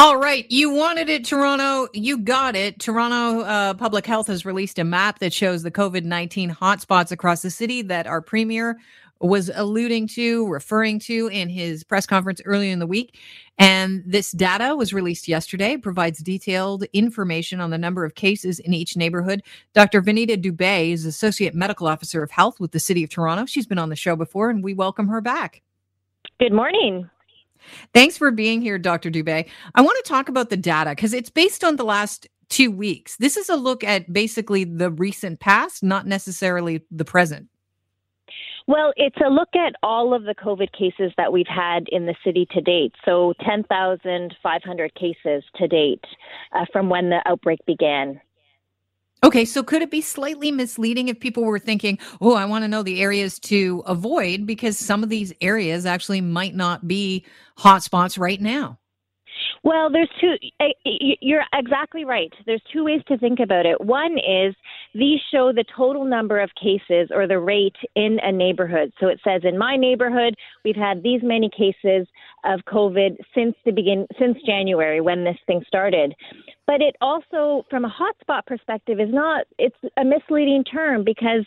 All right. You wanted it, Toronto. You got it. Toronto Public Health has released a map that shows the COVID-19 hotspots across the city that our premier was alluding to, referring to in his press conference earlier in the week. And this data was released yesterday, provides detailed information on the number of cases in each neighborhood. Dr. Vinita Dubey is Associate Medical Officer of Health with the City of Toronto. She's been on the show before, and we welcome her back. Good morning. Thanks for being here, Dr. Dubey. I want to talk about the data because it's based on the last 2 weeks. This is a look at basically the recent past, not necessarily the present. Well, it's a look at all of the COVID cases that we've had in the city to date. So 10,500 cases to date from when the outbreak began. Okay, so could it be slightly misleading if people were thinking, oh, I want to know the areas to avoid because some of these areas actually might not be hotspots right now? Well, there's two. You're exactly right. There's two ways to think about it. One is these show the total number of cases or the rate in a neighborhood. So it says in my neighborhood, we've had these many cases of COVID since January when this thing started. But it also, from a hotspot perspective, it's a misleading term because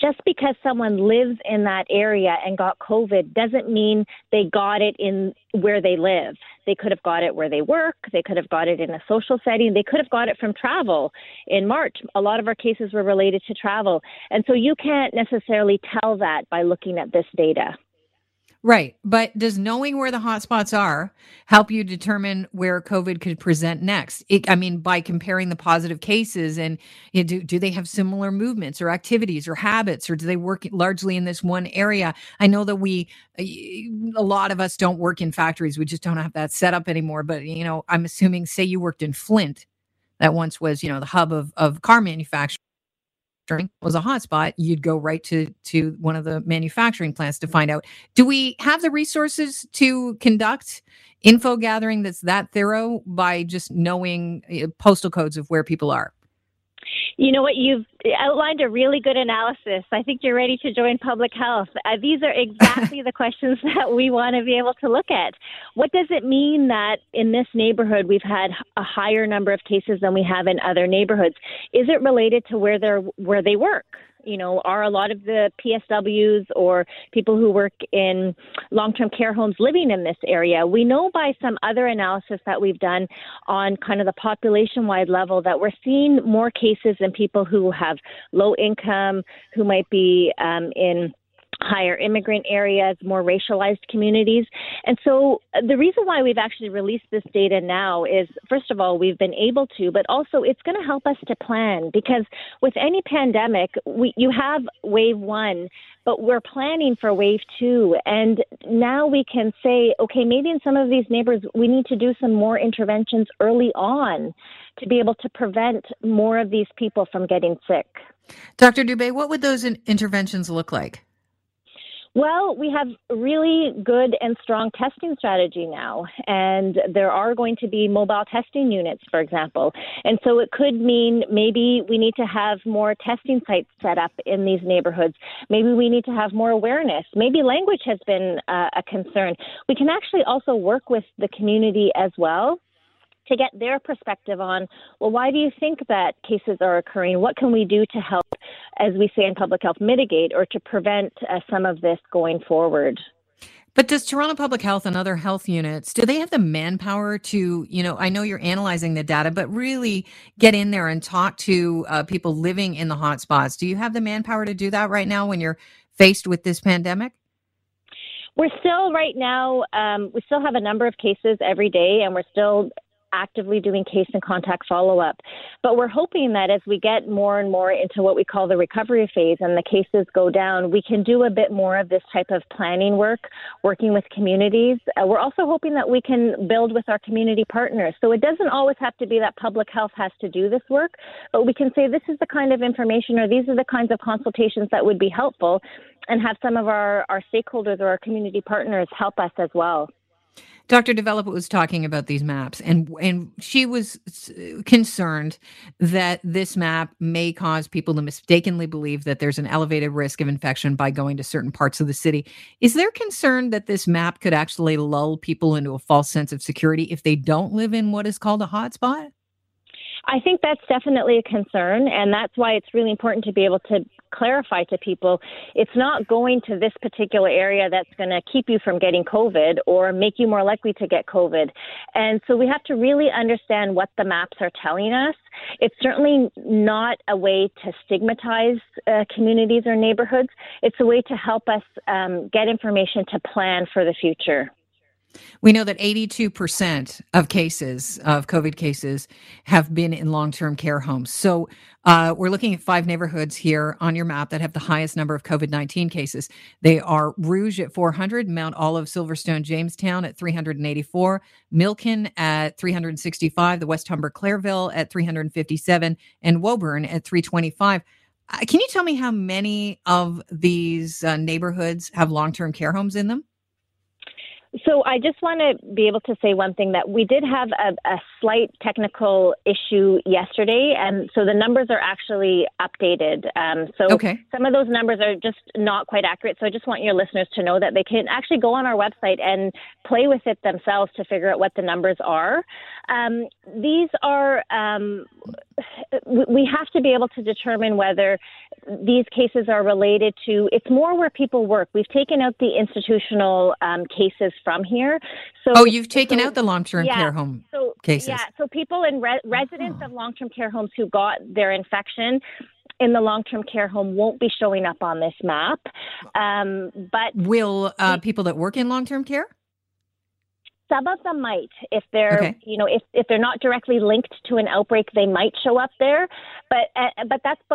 just because someone lives in that area and got COVID doesn't mean they got it in where they live. They could have got it where they work. They could have got it in a social setting. They could have got it from travel. In March, a lot of our cases were related to travel. And so you can't necessarily tell that by looking at this data. Right. But does knowing where the hotspots are help you determine where COVID could present next? By comparing the positive cases and do they have similar movements or activities or habits, or do they work largely in this one area? I know that a lot of us don't work in factories. We just don't have that set up anymore. But, I'm assuming, say you worked in Flint, that once was, the hub of car manufacturing. Was a hotspot, you'd go right to one of the manufacturing plants to find out. Do we have the resources to conduct info gathering that's that thorough by just knowing postal codes of where people are? You know what? You've outlined a really good analysis. I think you're ready to join public health. These are exactly the questions that we want to be able to look at. What does it mean that in this neighborhood we've had a higher number of cases than we have in other neighborhoods? Is it related to where they work? Are a lot of the PSWs or people who work in long-term care homes living in this area? We know by some other analysis that we've done on kind of the population-wide level that we're seeing more cases in people who have low income, who might be in higher immigrant areas, more racialized communities. And so the reason why we've actually released this data now is, first of all, we've been able to, but also it's going to help us to plan because with any pandemic, you have wave one, but we're planning for wave two. And now we can say, okay, maybe in some of these neighbors, we need to do some more interventions early on to be able to prevent more of these people from getting sick. Dr. Dubey, what would those interventions look like? Well, we have really good and strong testing strategy now, and there are going to be mobile testing units, for example. And so it could mean maybe we need to have more testing sites set up in these neighborhoods. Maybe we need to have more awareness. Maybe language has been a concern. We can actually also work with the community as well to get their perspective on, well, why do you think that cases are occurring? What can we do to help, as we say in public health, mitigate or to prevent some of this going forward? But does Toronto Public Health and other health units, do they have the manpower to, I know you're analyzing the data, but really get in there and talk to people living in the hotspots? Do you have the manpower to do that right now when you're faced with this pandemic? We're still right now, we still have a number of cases every day, and we're still actively doing case and contact follow-up. But we're hoping that as we get more and more into what we call the recovery phase and the cases go down, we can do a bit more of this type of planning work, working with communities. We're also hoping that we can build with our community partners. So it doesn't always have to be that public health has to do this work, but we can say this is the kind of information or these are the kinds of consultations that would be helpful and have some of our stakeholders or our community partners help us as well. Dr. Developer was talking about these maps, and she was concerned that this map may cause people to mistakenly believe that there's an elevated risk of infection by going to certain parts of the city. Is there concern that this map could actually lull people into a false sense of security if they don't live in what is called a hotspot? I think that's definitely a concern, and that's why it's really important to be able to clarify to people it's not going to this particular area that's going to keep you from getting COVID or make you more likely to get COVID. And so we have to really understand what the maps are telling us. It's certainly not a way to stigmatize communities or neighborhoods. It's a way to help us get information to plan for the future. We know that 82% of cases of COVID cases have been in long-term care homes. So we're looking at 5 neighborhoods here on your map that have the highest number of COVID-19 cases. They are Rouge at 400, Mount Olive, Silverstone, Jamestown at 384, Milken at 365, the West Humber Clairville at 357, and Woburn at 325. Can you tell me how many of these neighborhoods have long-term care homes in them? So I just want to be able to say one thing, that we did have a slight technical issue yesterday, and so the numbers are actually updated. Some of those numbers are just not quite accurate, so I just want your listeners to know that they can actually go on our website and play with it themselves to figure out what the numbers are. We have to be able to determine whether these cases are related to, it's more where people work. We've taken out the institutional cases from here. So you've taken out the long-term care home cases. Yeah, so people in residents of long-term care homes who got their infection in the long-term care home won't be showing up on this map. But will people that work in long-term care? Some of them might, if they're, if they're not directly linked to an outbreak, they might show up there. But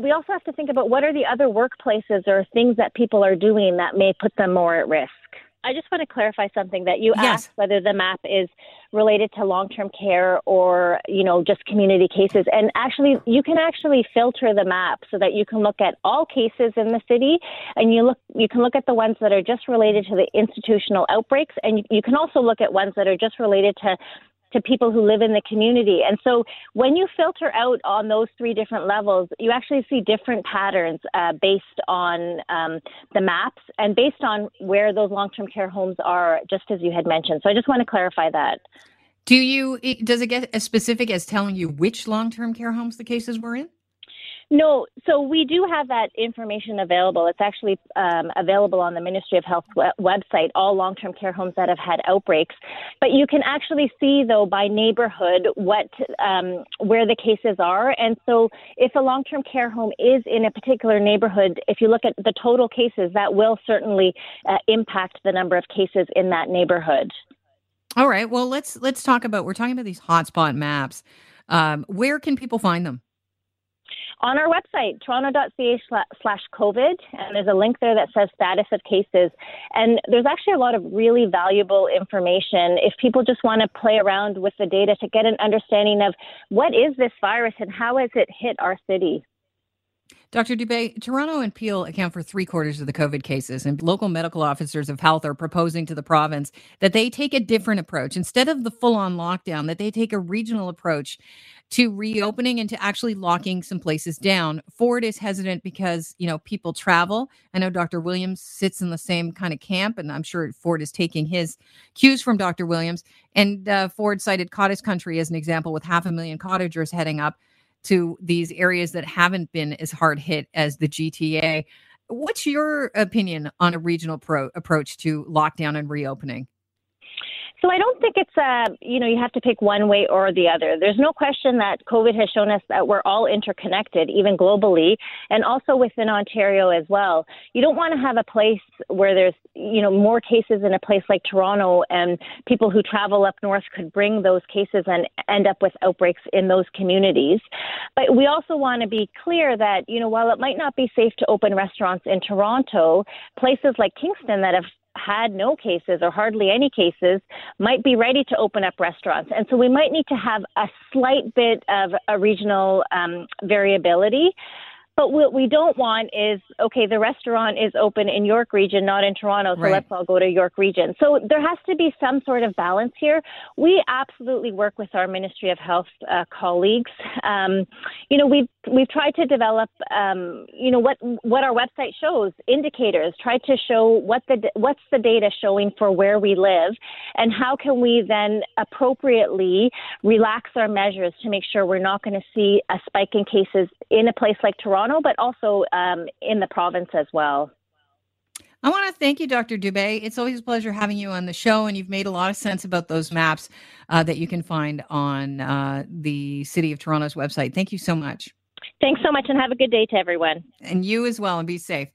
we also have to think about what are the other workplaces or things that people are doing that may put them more at risk. I just want to clarify something that you asked, whether the map is related to long-term care or, just community cases. And actually, you can actually filter the map so that you can look at all cases in the city, and you can look at the ones that are just related to the institutional outbreaks. And you can also look at ones that are just related to people who live in the community. And so when you filter out on those 3 different levels, you actually see different patterns based on the maps and based on where those long-term care homes are, just as you had mentioned. So I just want to clarify that. Does it get as specific as telling you which long-term care homes the cases were in? No, so we do have that information available. It's actually available on the Ministry of Health website, all long-term care homes that have had outbreaks. But you can actually see, though, by neighborhood what where the cases are. And so if a long-term care home is in a particular neighborhood, if you look at the total cases, that will certainly impact the number of cases in that neighborhood. All right. Well, let's talk about, we're talking about these hotspot maps. Where can people find them? On our website, toronto.ca/COVID, and there's a link there that says status of cases. And there's actually a lot of really valuable information if people just want to play around with the data to get an understanding of what is this virus and how has it hit our city. Dr. Dubey, Toronto and Peel account for 3/4 of the COVID cases, and local medical officers of health are proposing to the province that they take a different approach. Instead of the full-on lockdown, that they take a regional approach to reopening and to actually locking some places down. Ford is hesitant because, people travel. I know Dr. Williams sits in the same kind of camp, and I'm sure Ford is taking his cues from Dr. Williams. And Ford cited cottage country as an example, with 500,000 cottagers heading up to these areas that haven't been as hard hit as the GTA. What's your opinion on a regional approach to lockdown and reopening? So I don't think it's you have to pick one way or the other. There's no question that COVID has shown us that we're all interconnected, even globally, and also within Ontario as well. You don't want to have a place where there's, more cases in a place like Toronto, and people who travel up north could bring those cases and end up with outbreaks in those communities. But we also want to be clear that, while it might not be safe to open restaurants in Toronto, places like Kingston that have had no cases or hardly any cases might be ready to open up restaurants. And so we might need to have a slight bit of a regional variability. But what we don't want is, okay, the restaurant is open in York Region, not in Toronto, so let's all go to York Region. So there has to be some sort of balance here. We absolutely work with our Ministry of Health colleagues. You know, we've tried to develop, you know, what our website shows, indicators, try to show what's the data showing for where we live, and how can we then appropriately relax our measures to make sure we're not going to see a spike in cases in a place like Toronto, but also in the province as well. I want to thank you, Dr. Dubey. It's always a pleasure having you on the show, and you've made a lot of sense about those maps that you can find on the City of Toronto's website. Thank you so much. Thanks so much, and have a good day to everyone. And you as well, and be safe.